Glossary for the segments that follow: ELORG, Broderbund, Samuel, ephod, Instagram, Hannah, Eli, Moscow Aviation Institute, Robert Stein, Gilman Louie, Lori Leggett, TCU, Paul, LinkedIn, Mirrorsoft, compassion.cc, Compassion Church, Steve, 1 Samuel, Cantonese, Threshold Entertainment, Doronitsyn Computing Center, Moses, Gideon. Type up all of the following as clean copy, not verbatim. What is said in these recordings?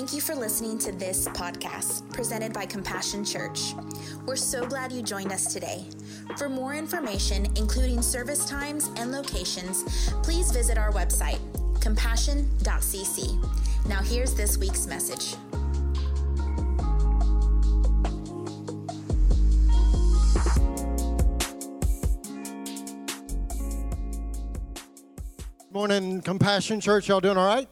Thank you for listening to this podcast presented by Compassion Church. We're so glad you joined us today. For more information, including service times and locations, please visit our website, compassion.cc. Now here's this week's message. Good morning, Compassion Church. Y'all doing all right?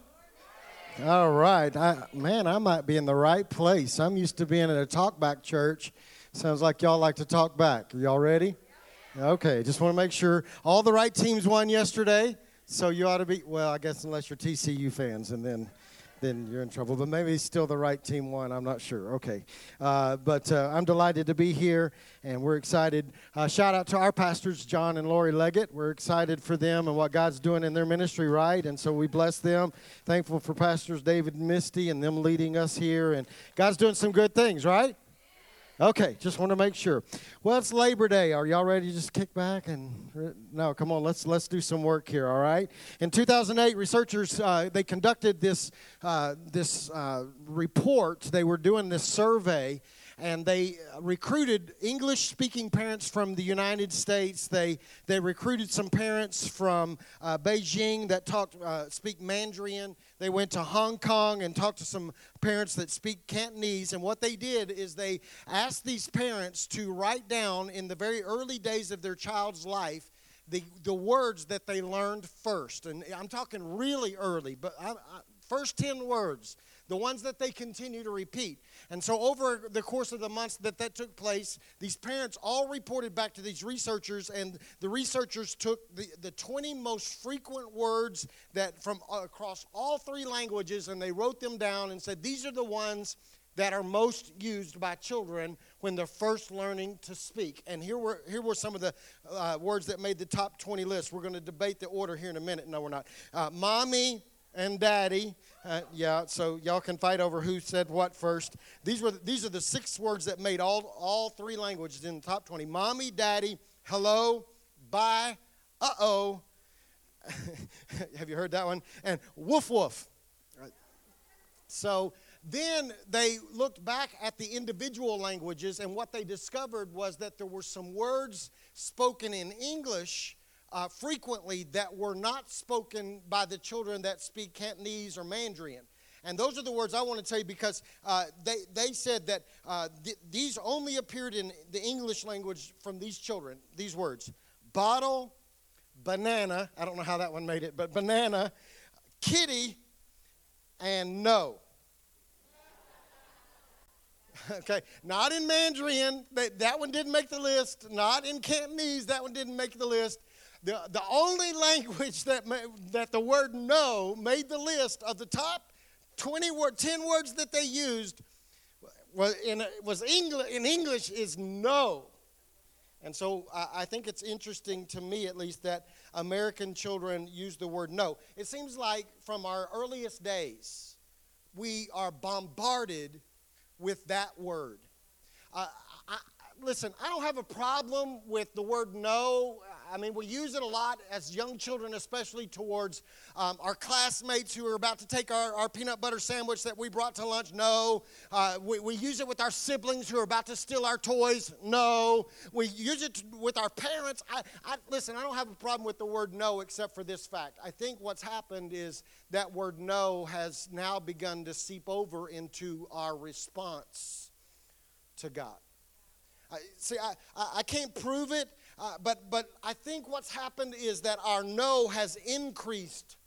All right. I might be in the right place. I'm used to being at a talkback church. Sounds like y'all like to talk back. Are y'all ready? Okay, just want to make sure. All the right teams won yesterday, so you ought to be, well, I guess unless you're TCU fans, and then you're in trouble. But maybe still the right team won. I'm not sure. Okay. But I'm delighted to be here, and we're excited. Shout out to our pastors, John and Lori Leggett. We're excited for them and what God's doing in their ministry, right? And so we bless them. Thankful for Pastors David and Misty and them leading us here. And God's doing some good things, right? Okay, just want to make sure. Well, it's Labor Day. Are y'all ready to just kick back? No, come on, let's do some work here, all right? In 2008, researchers, they conducted this report. They were doing this survey, and they recruited English-speaking parents from the United States. They recruited some parents from Beijing that speak Mandarin. They went to Hong Kong and talked to some parents that speak Cantonese. And what they did is they asked these parents to write down in the very early days of their child's life the words that they learned first. And I'm talking really early, but first 10 words, the ones that they continue to repeat. And so over the course of the months that took place, these parents all reported back to these researchers, and the researchers took the 20 most frequent words that from across all three languages, and they wrote them down and said, these are the ones that are most used by children when they're first learning to speak. And here were some of the words that made the top 20 list. We're going to debate the order here in a minute. No, we're not. Mommy and daddy. So y'all can fight over who said what first. These are the six words that made all three languages in the top 20. Mommy, daddy, hello, bye, uh-oh. Have you heard that one? And woof, woof. Right. So then they looked back at the individual languages, and what they discovered was that there were some words spoken in English frequently that were not spoken by the children that speak Cantonese or Mandarin. And those are the words I want to tell you, because they said that these only appeared in the English language from these children, these words. Bottle, banana, I don't know how that one made it, but banana, kitty, and no. Okay, not in Mandarin, that one didn't make the list. Not in Cantonese, that one didn't make the list. The only language that the word no made the list of the top 10 words that they used was English. In English is no. And so I think it's interesting, to me at least, that American children use the word no. It seems like from our earliest days, we are bombarded with that word. Listen, I don't have a problem with the word no. I mean, we use it a lot as young children, especially towards our classmates who are about to take our peanut butter sandwich that we brought to lunch. No. We use it with our siblings who are about to steal our toys. No. We use it with our parents. Listen, I don't have a problem with the word no, except for this fact. I think what's happened is that word no has now begun to seep over into our response to God. I can't prove it, but I think what's happened is that our no has increased,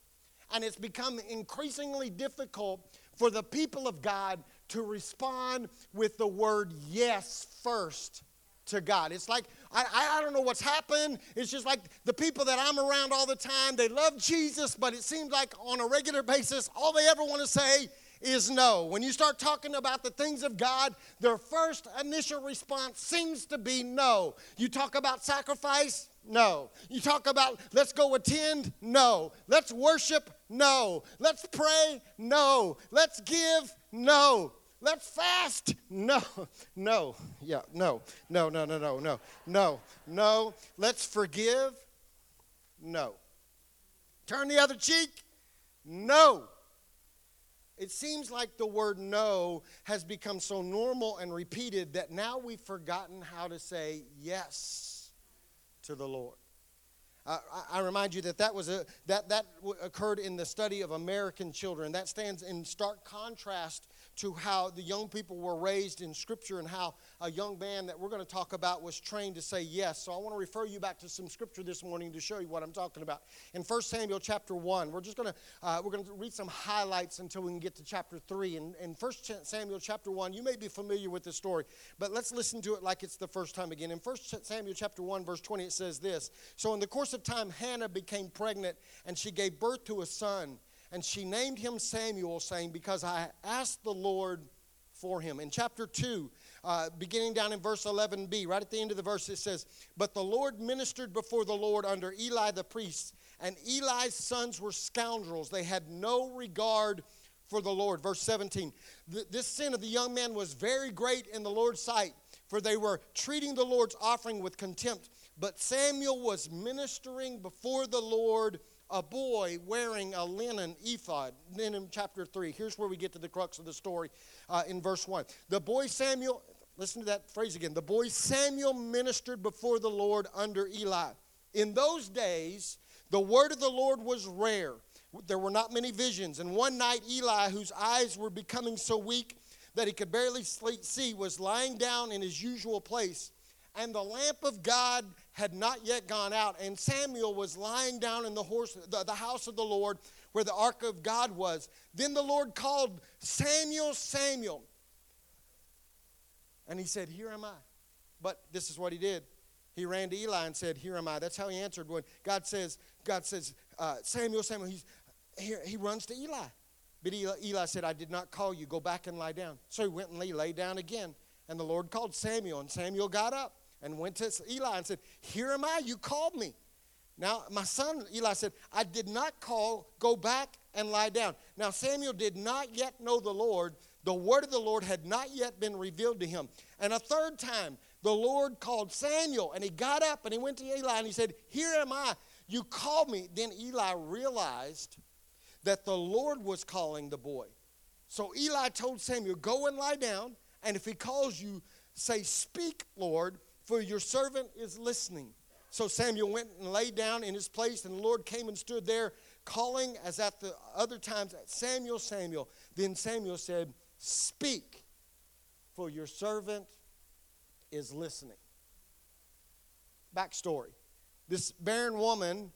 and it's become increasingly difficult for the people of God to respond with the word yes first to God. It's like, I don't know what's happened. It's just like the people that I'm around all the time, they love Jesus, but it seems like on a regular basis, all they ever want to say is no. When you start talking about the things of God, their first initial response seems to be no. You talk about sacrifice? No. You talk about let's go attend? No. Let's worship? No. Let's pray? No. Let's give? No. Let's fast? No. No. Yeah. No. No, no, no, no, no. No. No. Let's forgive? No. Turn the other cheek? No. It seems like the word no has become so normal and repeated that now we've forgotten how to say yes to the Lord. I remind you that was that occurred in the study of American children. That stands in stark contrast to how the young people were raised in Scripture and how a young man that we're going to talk about was trained to say yes. So I want to refer you back to some Scripture this morning to show you what I'm talking about. In 1 Samuel chapter 1, we're going to read some highlights until we can get to chapter 3. In 1 Samuel chapter 1, you may be familiar with this story, but let's listen to it like it's the first time again. In 1 Samuel chapter 1, verse 20, it says this: "So in the course of time, Hannah became pregnant, and she gave birth to a son. And she named him Samuel, saying, because I asked the Lord for him." In chapter 2, beginning down in verse 11b, right at the end of the verse, it says, "But the Lord ministered before the Lord under Eli the priest, and Eli's sons were scoundrels. They had no regard for the Lord." Verse 17, "This sin of the young man was very great in the Lord's sight, for they were treating the Lord's offering with contempt. But Samuel was ministering before the Lord, a boy wearing a linen ephod." Then in chapter 3, here's where we get to the crux of the story in verse 1. "The boy Samuel," listen to that phrase again, "the boy Samuel ministered before the Lord under Eli. In those days, the word of the Lord was rare. There were not many visions. And one night Eli, whose eyes were becoming so weak that he could barely see, was lying down in his usual place. And the lamp of God had not yet gone out, and Samuel was lying down in the house of the Lord where the ark of God was. Then the Lord called, 'Samuel, Samuel.' And he said, 'Here am I.' But this is what he did. He ran to Eli and said, 'Here am I.'" That's how he answered when God says, "Samuel, Samuel." He's here. He runs to Eli. But Eli said, "I did not call you. Go back and lie down." So he went and lay down again. And the Lord called Samuel, and Samuel got up and went to Eli and said, "Here am I, you called me. Now my son," Eli said, "I did not call, go back and lie down." Now Samuel did not yet know the Lord. The word of the Lord had not yet been revealed to him. And a third time, the Lord called Samuel, and he got up and he went to Eli and he said, "Here am I, you called me." Then Eli realized that the Lord was calling the boy. So Eli told Samuel, "Go and lie down. And if he calls you, say, 'Speak, Lord, for your servant is listening.' So Samuel went and lay down in his place, and the Lord came and stood there, calling as at the other times, 'Samuel, Samuel.' Then Samuel said, 'Speak, for your servant is listening.'" Backstory. This barren woman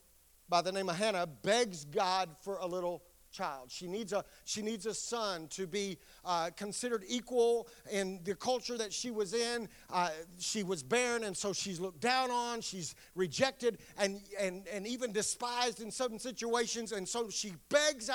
by the name of Hannah begs God for a little child. She needs a son to be considered equal in the culture that she was in. She was barren, and so she's looked down on. She's rejected and even despised in some situations. And so she begs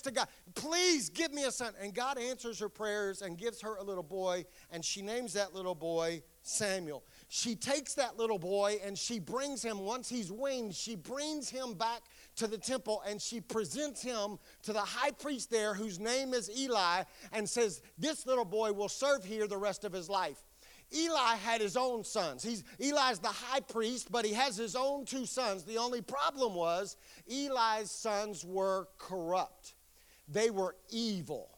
to God, "Please give me a son." And God answers her prayers and gives her a little boy, and she names that little boy Samuel. She takes that little boy and she brings him, once he's weaned, she brings him back to the temple and she presents him to the high priest there, whose name is Eli, and says, "This little boy will serve here the rest of his life." Eli had his own sons. Eli's the high priest, but he has his own two sons. The only problem was Eli's sons were corrupt. They were evil.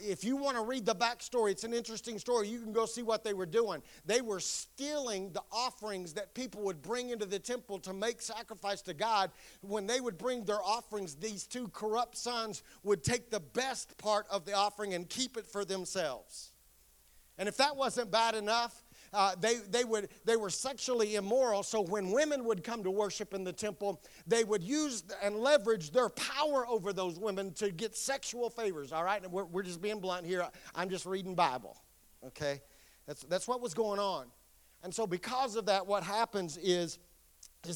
If you want to read the backstory, it's an interesting story. You can go see what they were doing. They were stealing the offerings that people would bring into the temple to make sacrifice to God. When they would bring their offerings, these two corrupt sons would take the best part of the offering and keep it for themselves. And if that wasn't bad enough, they were sexually immoral, so when women would come to worship in the temple, they would use and leverage their power over those women to get sexual favors, all right? And we're just being blunt here. I'm just reading Bible, okay? That's what was going on. And so because of that, what happens is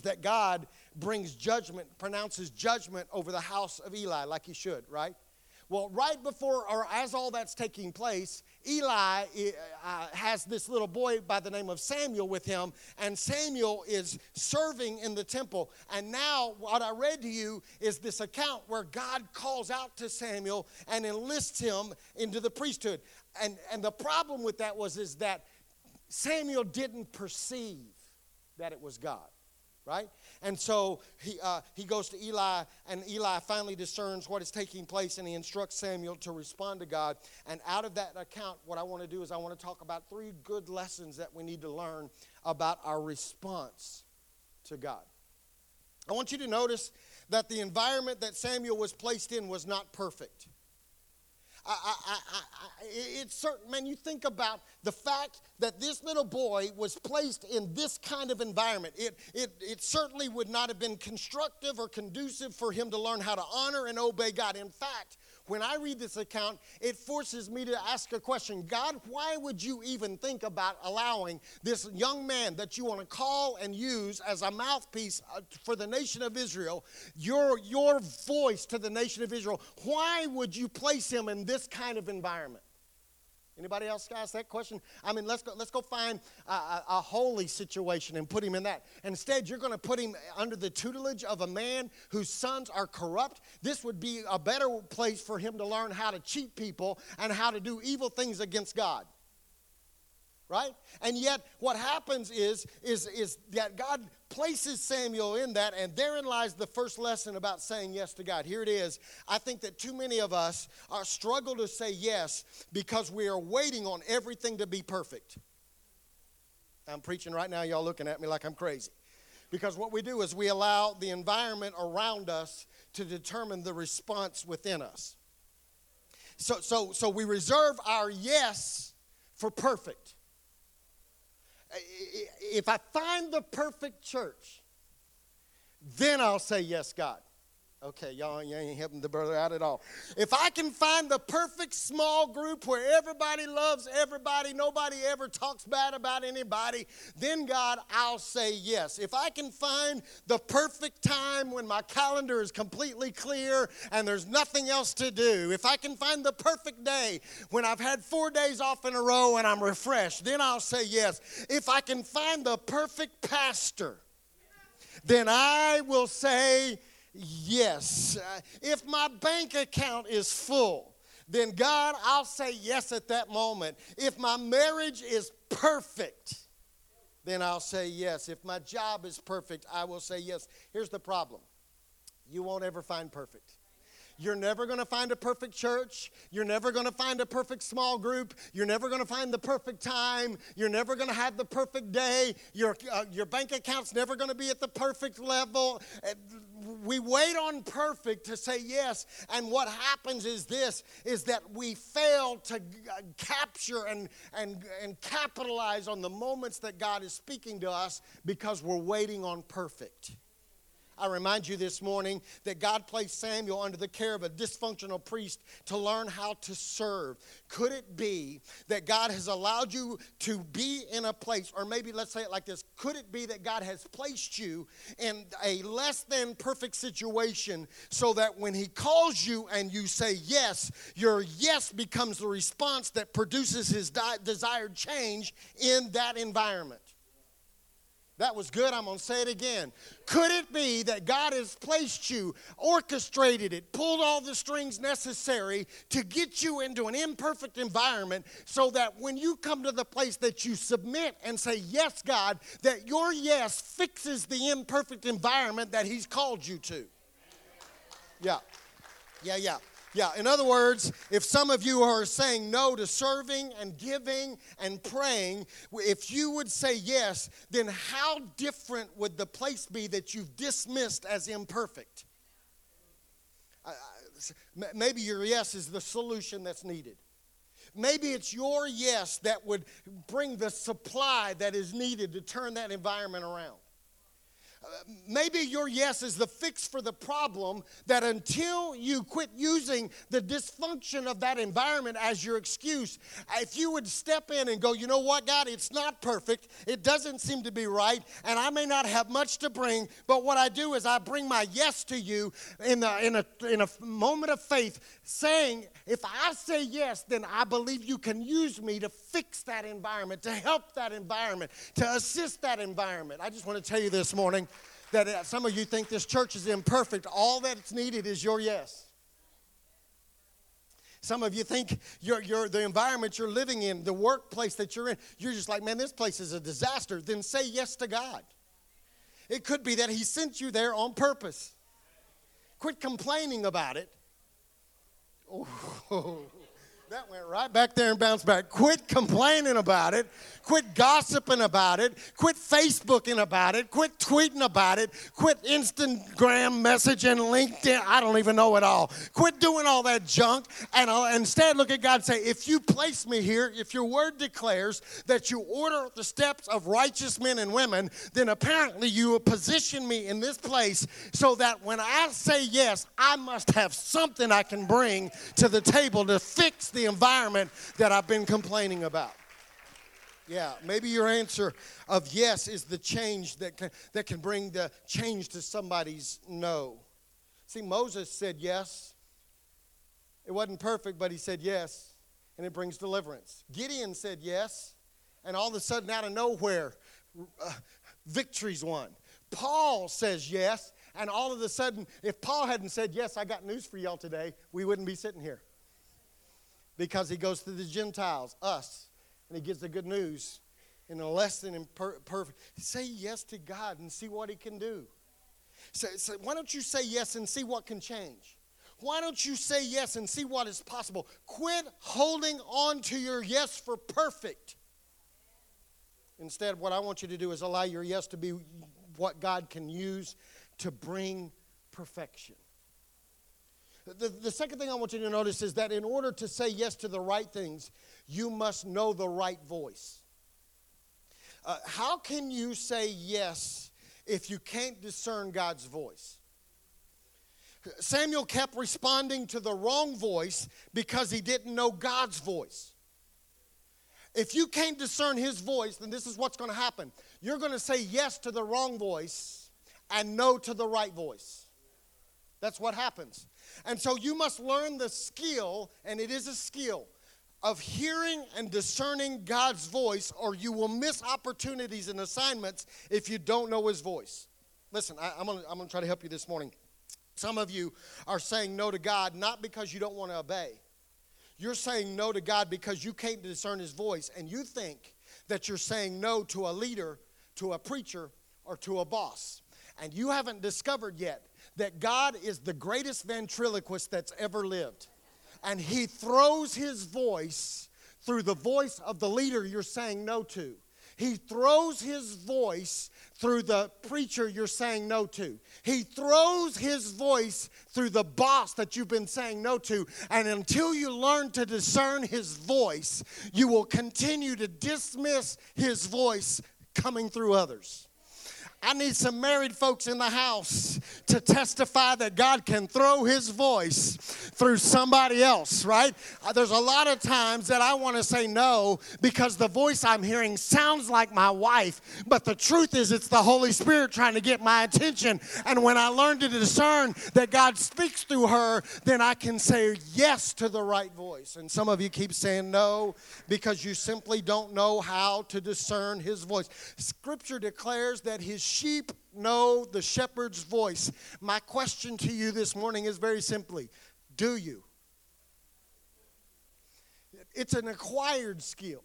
that God pronounces judgment over the house of Eli, like he should, right? Well, right before or as all that's taking place, Eli has this little boy by the name of Samuel with him, and Samuel is serving in the temple. And now what I read to you is this account where God calls out to Samuel and enlists him into the priesthood. And the problem with that is that Samuel didn't perceive that it was God, right? And so he goes to Eli, and Eli finally discerns what is taking place, and he instructs Samuel to respond to God. And out of that account, what I want to do is I want to talk about three good lessons that we need to learn about our response to God. I want you to notice that the environment that Samuel was placed in was not perfect. It's certain, man, you think about the fact that this little boy was placed in this kind of environment. It certainly would not have been constructive or conducive for him to learn how to honor and obey God. In fact, when I read this account, it forces me to ask a question. God, why would you even think about allowing this young man that you want to call and use as a mouthpiece for the nation of Israel, your voice to the nation of Israel, why would you place him in this kind of environment? Anybody else ask that question? I mean, let's go find a holy situation and put him in that. Instead, you're going to put him under the tutelage of a man whose sons are corrupt. This would be a better place for him to learn how to cheat people and how to do evil things against God. Right? And yet, what happens is that God places Samuel in that, and therein lies the first lesson about saying yes to God. Here it is. I think that too many of us struggle to say yes because we are waiting on everything to be perfect. I'm preaching right now. Y'all looking at me like I'm crazy. Because what we do is we allow the environment around us to determine the response within us. So we reserve our yes for perfect. If I find the perfect church, then I'll say yes, God. Okay, y'all, you ain't helping the brother out at all. If I can find the perfect small group where everybody loves everybody, nobody ever talks bad about anybody, then, God, I'll say yes. If I can find the perfect time when my calendar is completely clear and there's nothing else to do, if I can find the perfect day when I've had 4 days off in a row and I'm refreshed, then I'll say yes. If I can find the perfect pastor, then I will say yes. Yes. If my bank account is full, then God, I'll say yes at that moment. If my marriage is perfect, then I'll say yes. If my job is perfect, I will say yes. Here's the problem. You won't ever find perfect. You're never going to find a perfect church. You're never going to find a perfect small group. You're never going to find the perfect time. You're never going to have the perfect day. Your bank account's never going to be at the perfect level. We wait on perfect to say yes. And what happens is this, is that we fail to capture and capitalize on the moments that God is speaking to us because we're waiting on perfect. I remind you this morning that God placed Samuel under the care of a dysfunctional priest to learn how to serve. Could it be that God has allowed you to be in a place, or maybe let's say it like this, could it be that God has placed you in a less than perfect situation so that when he calls you and you say yes, your yes becomes the response that produces his desired change in that environment? That was good. I'm going to say it again. Could it be that God has placed you, orchestrated it, pulled all the strings necessary to get you into an imperfect environment so that when you come to the place that you submit and say, yes, God, that your yes fixes the imperfect environment that he's called you to? Yeah. In other words, if some of you are saying no to serving and giving and praying, if you would say yes, then how different would the place be that you've dismissed as imperfect? Maybe your yes is the solution that's needed. Maybe it's your yes that would bring the supply that is needed to turn that environment around. Maybe your yes is the fix for the problem that until you quit using the dysfunction of that environment as your excuse, if you would step in and go, you know what, God, it's not perfect, it doesn't seem to be right, and I may not have much to bring, but what I do is I bring my yes to you in a moment of faith, saying, if I say yes, then I believe you can use me to fix that environment, to help that environment, to assist that environment. I just want to tell you this morning that some of you think this church is imperfect. All that's needed is your yes. Some of you think the environment you're living in, the workplace that you're in, you're just like, man, this place is a disaster. Then say yes to God. It could be that he sent you there on purpose. Quit complaining about it. Oh, that went right back there and bounced back. Quit complaining about it. Quit gossiping about it. Quit Facebooking about it. Quit tweeting about it. Quit Instagram messaging, LinkedIn. I don't even know it all. Quit doing all that junk. And instead look at God and say, if you place me here, if your word declares that you order the steps of righteous men and women, then apparently you will position me in this place so that when I say yes, I must have something I can bring to the table to fix the environment that I've been complaining about. Yeah, maybe your answer of yes is the change that can bring the change to somebody's no. See, Moses said yes. It wasn't perfect, but he said yes, and it brings deliverance. Gideon said yes, and all of a sudden, out of nowhere, victory's won. Paul says yes, and all of a sudden, if Paul hadn't said yes, I got news for y'all today, we wouldn't be sitting here. Because he goes to the Gentiles, us. And he gives the good news in a less than perfect. Say yes to God and see what he can do. So why don't you say yes and see what can change? Why don't you say yes and see what is possible? Quit holding on to your yes for perfect. Instead, what I want you to do is allow your yes to be what God can use to bring perfection. The second thing I want you to notice is that in order to say yes to the right things, you must know the right voice. How can you say yes if you can't discern God's voice? Samuel kept responding to the wrong voice because he didn't know God's voice. If you can't discern his voice, then this is what's going to happen. You're going to say yes to the wrong voice and no to the right voice. That's what happens. And so you must learn the skill, and it is a skill, of hearing and discerning God's voice, or you will miss opportunities and assignments if you don't know his voice. Listen, I'm going to try to help you this morning. Some of you are saying no to God not because you don't want to obey. You're saying no to God because you can't discern his voice, and you think that you're saying no to a leader, to a preacher, or to a boss. And you haven't discovered yet that God is the greatest ventriloquist that's ever lived. And he throws his voice through the voice of the leader you're saying no to. He throws his voice through the preacher you're saying no to. He throws his voice through the boss that you've been saying no to. And until you learn to discern his voice, you will continue to dismiss his voice coming through others. I need some married folks in the house to testify that God can throw his voice through somebody else, right? There's a lot of times that I want to say no because the voice I'm hearing sounds like my wife, but the truth is it's the Holy Spirit trying to get my attention. And when I learn to discern that God speaks through her, then I can say yes to the right voice. And some of you keep saying no because you simply don't know how to discern his voice. Scripture declares that his sheep know the shepherd's voice. My question to you this morning is very simply, do you? It's an acquired skill.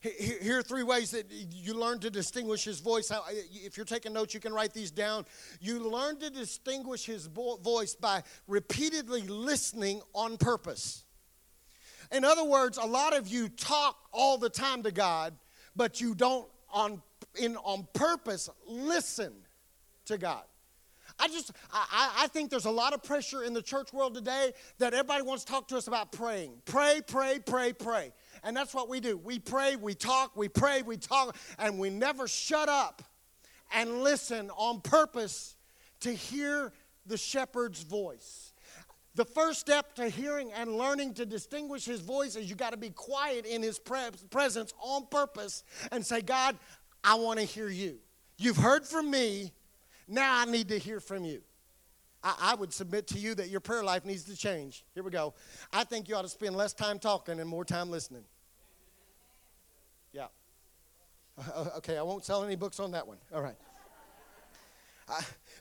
Here are three ways that you learn to distinguish his voice. If you're taking notes, you can write these down. You learn to distinguish his voice by repeatedly listening on purpose. In other words, a lot of you talk all the time to God, but you don't on purpose listen to God. I think there's a lot of pressure in the church world today that everybody wants to talk to us about praying. Pray, pray, pray, pray. And that's what we do. We pray, we talk, we pray, we talk, and we never shut up and listen on purpose to hear the shepherd's voice. The first step to hearing and learning to distinguish his voice is you got to be quiet in his presence on purpose and say, God, I want to hear you. You've heard from me. Now I need to hear from you. I would submit to you that your prayer life needs to change. Here we go. I think you ought to spend less time talking and more time listening. Yeah. Okay, I won't sell any books on that one. All right.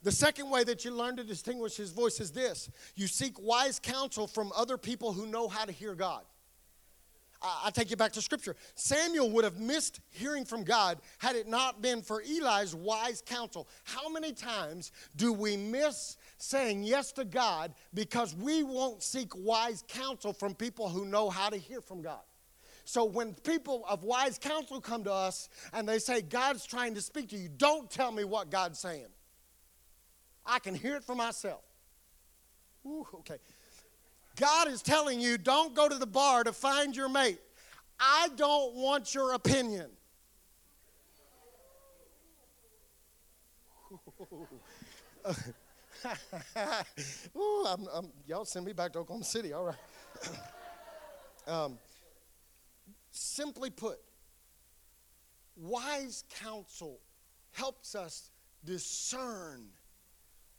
The second way that you learn to distinguish his voice is this. You seek wise counsel from other people who know how to hear God. I take you back to Scripture. Samuel would have missed hearing from God had it not been for Eli's wise counsel. How many times do we miss saying yes to God because we won't seek wise counsel from people who know how to hear from God? So when people of wise counsel come to us and they say, God's trying to speak to you, don't tell me what God's saying. I can hear it for myself. Ooh, okay. God is telling you, don't go to the bar to find your mate. I don't want your opinion. Ooh, y'all send me back to Oklahoma City, all right. Simply put, wise counsel helps us discern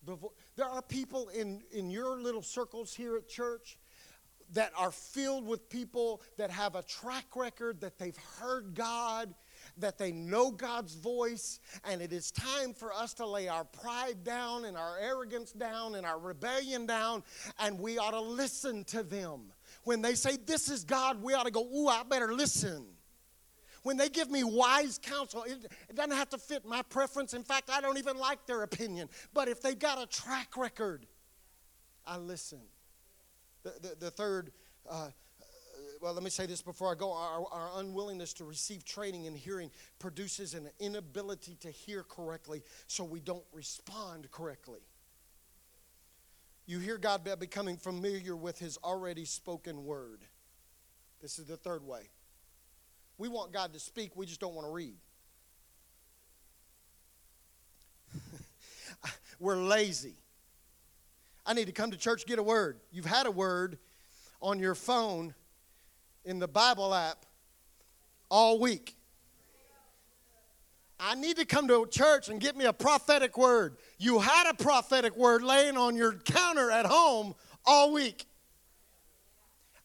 the voice. There are people in your little circles here at church that are filled with people that have a track record, that they've heard God, that they know God's voice, and it is time for us to lay our pride down and our arrogance down and our rebellion down, and we ought to listen to them. When they say, this is God, we ought to go, ooh, I better listen. When they give me wise counsel, it doesn't have to fit my preference. In fact, I don't even like their opinion. But if they've got a track record, I listen. The third, well, let me say this before I go. Our unwillingness to receive training in hearing produces an inability to hear correctly, so we don't respond correctly. You hear God by becoming familiar with his already spoken word. This is the third way. We want God to speak, we just don't want to read. We're lazy. I need to come to church, get a word. You've had a word on your phone in the Bible app all week. I need to come to church and get me a prophetic word. You had a prophetic word laying on your counter at home all week.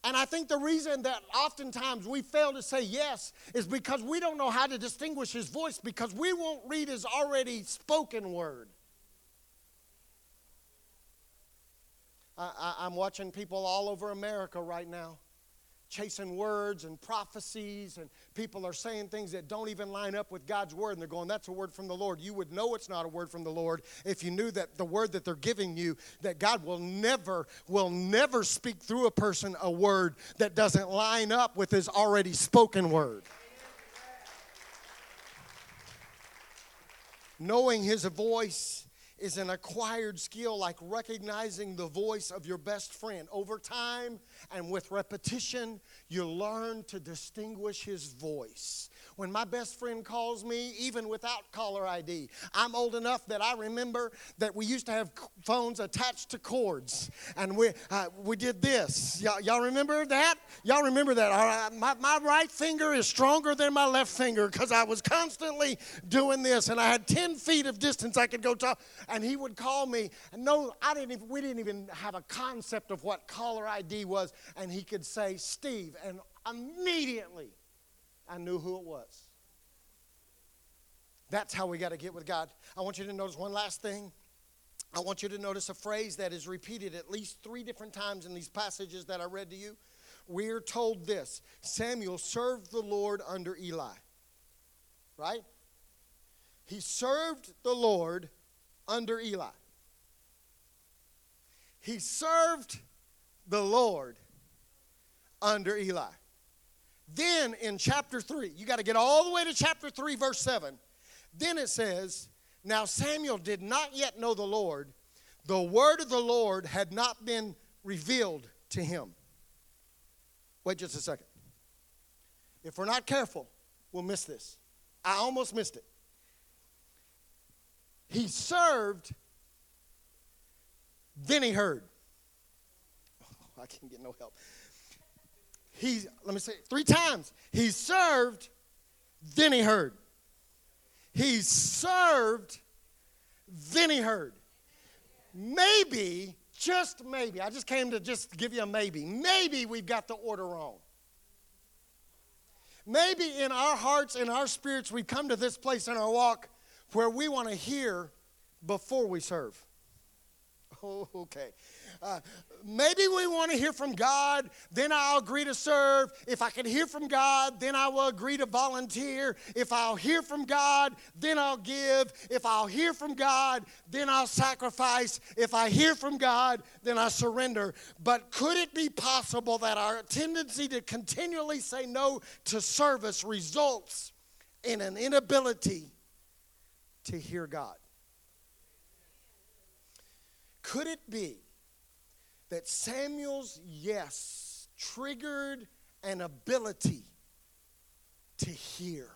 And I think the reason that oftentimes we fail to say yes is because we don't know how to distinguish his voice, because we won't read his already spoken word. I'm watching people all over America right now, chasing words and prophecies, and people are saying things that don't even line up with God's word, and they're going, that's a word from the Lord. You would know it's not a word from the Lord if you knew that the word that they're giving you, that God will never speak through a person a word that doesn't line up with his already spoken word. Knowing his voice is an acquired skill, like recognizing the voice of your best friend. Over time and with repetition, you learn to distinguish his voice. When my best friend calls me, even without caller ID, I'm old enough that I remember that we used to have phones attached to cords, and we did this. Y'all remember that? Y'all remember that? All right, my right finger is stronger than my left finger because I was constantly doing this, and I had 10 feet of distance I could go talk. And he would call me. And no, we didn't even have a concept of what caller ID was. And he could say, Steve. And immediately, I knew who it was. That's how we got to get with God. I want you to notice one last thing. I want you to notice a phrase that is repeated at least 3 different times in these passages that I read to you. We're told this. Samuel served the Lord under Eli. Right? He served the Lord under Eli. He served the Lord under Eli. Then in chapter 3, you got to get all the way to chapter 3, verse 7. Then it says, now Samuel did not yet know the Lord. The word of the Lord had not been revealed to him. Wait just a second. If we're not careful, we'll miss this. I almost missed it. He served, then he heard. Oh, I can't get no help. Let me say it 3 times. He served, then he heard. He served, then he heard. Maybe, just maybe, I just came to just give you a maybe. Maybe we've got the order wrong. Maybe in our hearts, in our spirits, we come to this place in our walk where we want to hear before we serve. Okay. Maybe we want to hear from God, then I'll agree to serve. If I can hear from God, then I will agree to volunteer. If I'll hear from God, then I'll give. If I'll hear from God, then I'll sacrifice. If I hear from God, then I surrender. But could it be possible that our tendency to continually say no to service results in an inability to hear God? Could it be that Samuel's yes triggered an ability to hear?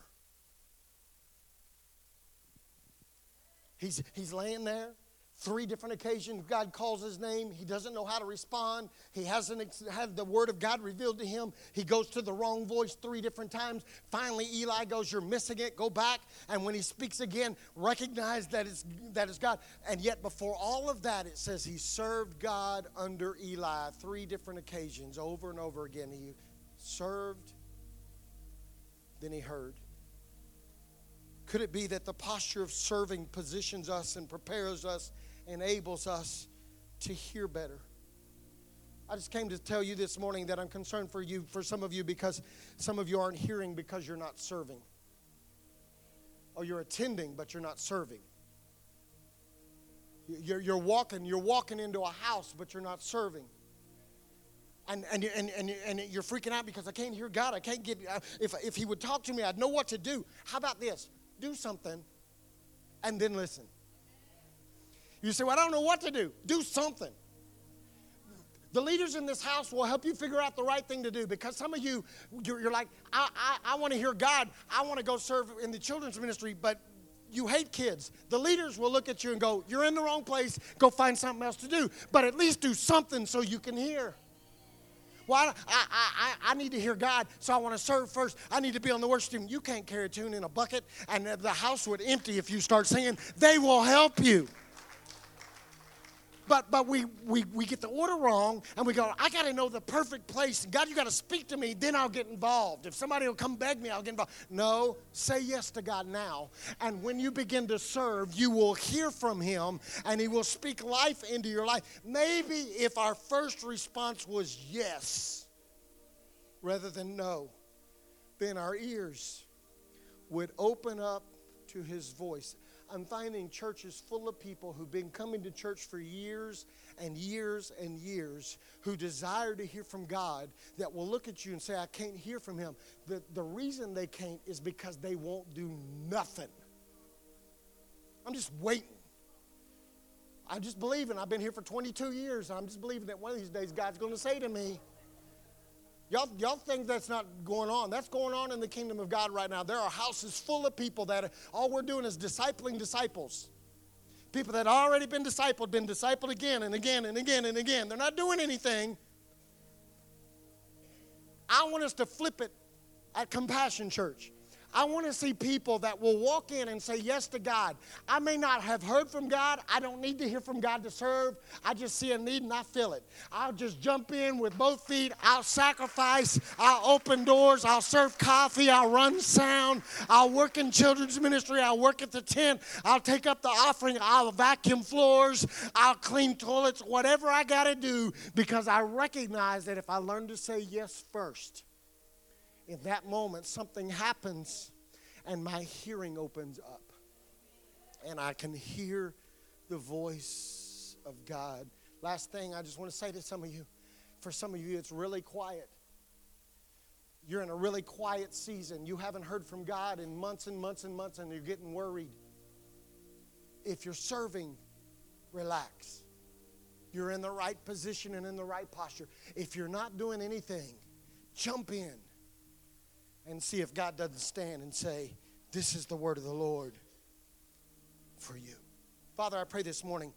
He's laying there. 3 different occasions God calls his name. He doesn't know how to respond. He hasn't had the word of God revealed to him. He goes to the wrong voice 3 different times. Finally, Eli goes, "You're missing it. Go back." And when he speaks again, recognize that it's God. And yet before all of that, it says he served God under Eli 3 different occasions over and over again. He served, then he heard. Could it be that the posture of serving positions us and prepares us, enables us to hear better? I just came to tell you this morning that I'm concerned for you, for some of you, because some of you aren't hearing because you're not serving. Or you're attending, but you're not serving. You're walking into a house, but you're not serving. And you're freaking out because I can't hear God. I can't get, if he would talk to me, I'd know what to do. How about this? Do something and then listen. You say, "Well, I don't know what to do." Do something. The leaders in this house will help you figure out the right thing to do, because some of you, you're like, I want to hear God. I want to go serve in the children's ministry, but you hate kids. The leaders will look at you and go, "You're in the wrong place. Go find something else to do." But at least do something so you can hear. Well, I need to hear God, so I want to serve first. I need to be on the worship team. You can't carry a tune in a bucket, and the house would empty if you start singing. They will help you. But we get the order wrong, and we go, "I got to know the perfect place. God, you got to speak to me, then I'll get involved. If somebody will come beg me, I'll get involved." No, say yes to God now. And when you begin to serve, you will hear from him, and he will speak life into your life. Maybe if our first response was yes rather than no, then our ears would open up to his voice. I'm finding churches full of people who've been coming to church for years and years and years, who desire to hear from God, that will look at you and say, "I can't hear from him." The reason they can't is because they won't do nothing. "I'm just waiting. I'm just believing. I've been here for 22 years. And I'm just believing that one of these days God's going to say to me." Y'all think that's not going on. That's going on in the kingdom of God right now. There are houses full of people that all we're doing is discipling disciples. People that already been discipled again and again and again and again. They're not doing anything. I want us to flip it at Compassion Church. I want to see people that will walk in and say yes to God. I may not have heard from God. I don't need to hear from God to serve. I just see a need and I feel it. I'll just jump in with both feet. I'll sacrifice. I'll open doors. I'll serve coffee. I'll run sound. I'll work in children's ministry. I'll work at the tent. I'll take up the offering. I'll vacuum floors. I'll clean toilets. Whatever I got to do, because I recognize that if I learn to say yes first, in that moment, something happens, and my hearing opens up, and I can hear the voice of God. Last thing I just want to say to some of you, for some of you, it's really quiet. You're in a really quiet season. You haven't heard from God in months and months and months, and you're getting worried. If you're serving, relax. You're in the right position and in the right posture. If you're not doing anything, jump in and see if God doesn't stand and say, "This is the word of the Lord for you." Father, I pray this morning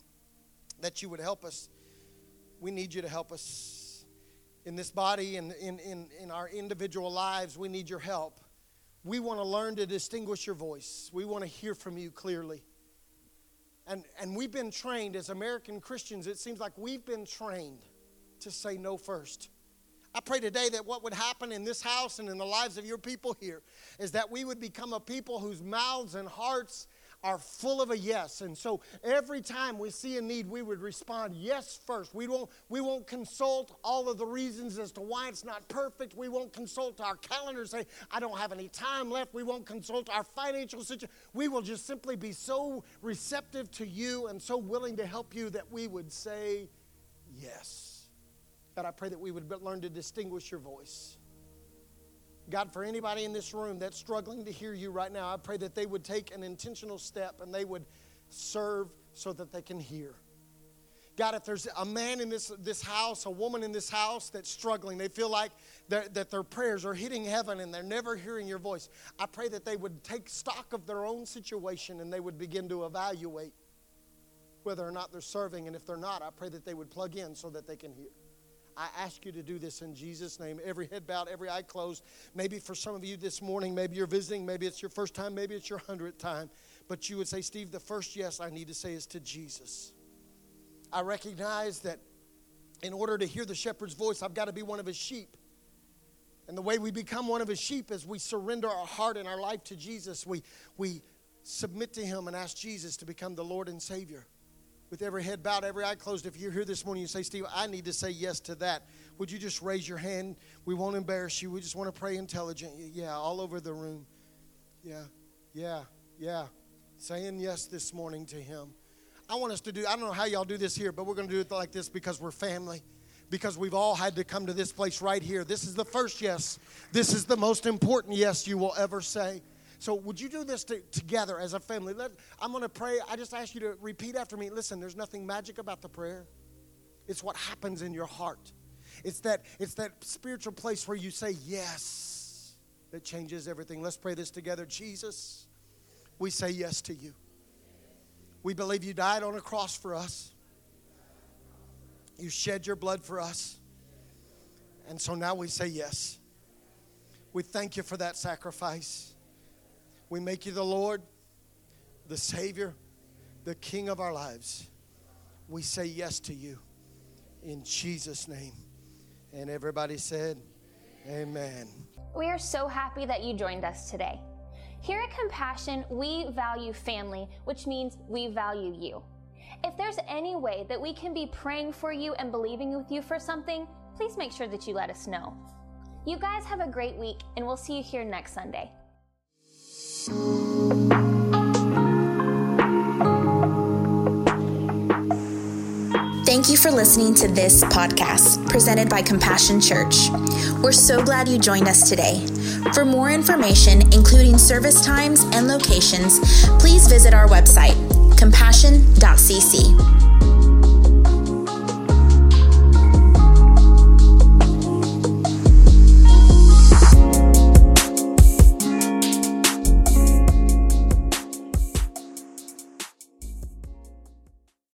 that you would help us. We need you to help us in this body and in our individual lives. We need your help. We want to learn to distinguish your voice. We want to hear from you clearly. And we've been trained as American Christians. It seems like we've been trained to say no first. I pray today that what would happen in this house and in the lives of your people here is that we would become a people whose mouths and hearts are full of a yes. And so every time we see a need, we would respond yes first. We won't consult all of the reasons as to why it's not perfect. We won't consult our calendar and say, I don't have any time left. We won't consult our financial situation. We will just simply be so receptive to you and so willing to help you that we would say yes. God, I pray that we would learn to distinguish your voice. God, for anybody in this room that's struggling to hear you right now, I pray that they would take an intentional step and they would serve so that they can hear. God, if there's a man in this house, a woman in this house that's struggling, they feel like that their prayers are hitting heaven and they're never hearing your voice, I pray that they would take stock of their own situation and they would begin to evaluate whether or not they're serving. And if they're not, I pray that they would plug in so that they can hear. I ask you to do this in Jesus' name. Every head bowed, every eye closed. Maybe for some of you this morning, maybe you're visiting, maybe it's your first time, maybe it's your 100th time. But you would say, Steve, the first yes I need to say is to Jesus. I recognize that in order to hear the shepherd's voice, I've got to be one of his sheep. And the way we become one of his sheep is we surrender our heart and our life to Jesus. We submit to him and ask Jesus to become the Lord and Savior. With every head bowed, every eye closed, if you're here this morning, you say, Steve, I need to say yes to that. Would you just raise your hand? We won't embarrass you. We just want to pray intelligently. Yeah, all over the room. Yeah. Saying yes this morning to him. I want us to do, I don't know how y'all do this here, but we're going to do it like this because we're family. Because we've all had to come to this place right here. This is the first yes. This is the most important yes you will ever say. So would you do this together as a family? I'm going to pray. I just ask you to repeat after me. Listen, there's nothing magic about the prayer. It's what happens in your heart. It's that spiritual place where you say yes that changes everything. Let's pray this together. Jesus, we say yes to you. We believe you died on a cross for us. You shed your blood for us. And so now we say yes. We thank you for that sacrifice. We make you the Lord, the Savior, the King of our lives. We say yes to you in Jesus' name. And everybody said, amen. We are so happy that you joined us today. Here at Compassion, we value family, which means we value you. If there's any way that we can be praying for you and believing with you for something, please make sure that you let us know. You guys have a great week, and we'll see you here next Sunday. Thank you for listening to this podcast presented by Compassion Church. We're so glad you joined us today. For more information, including service times and locations, please visit our website, compassion.cc.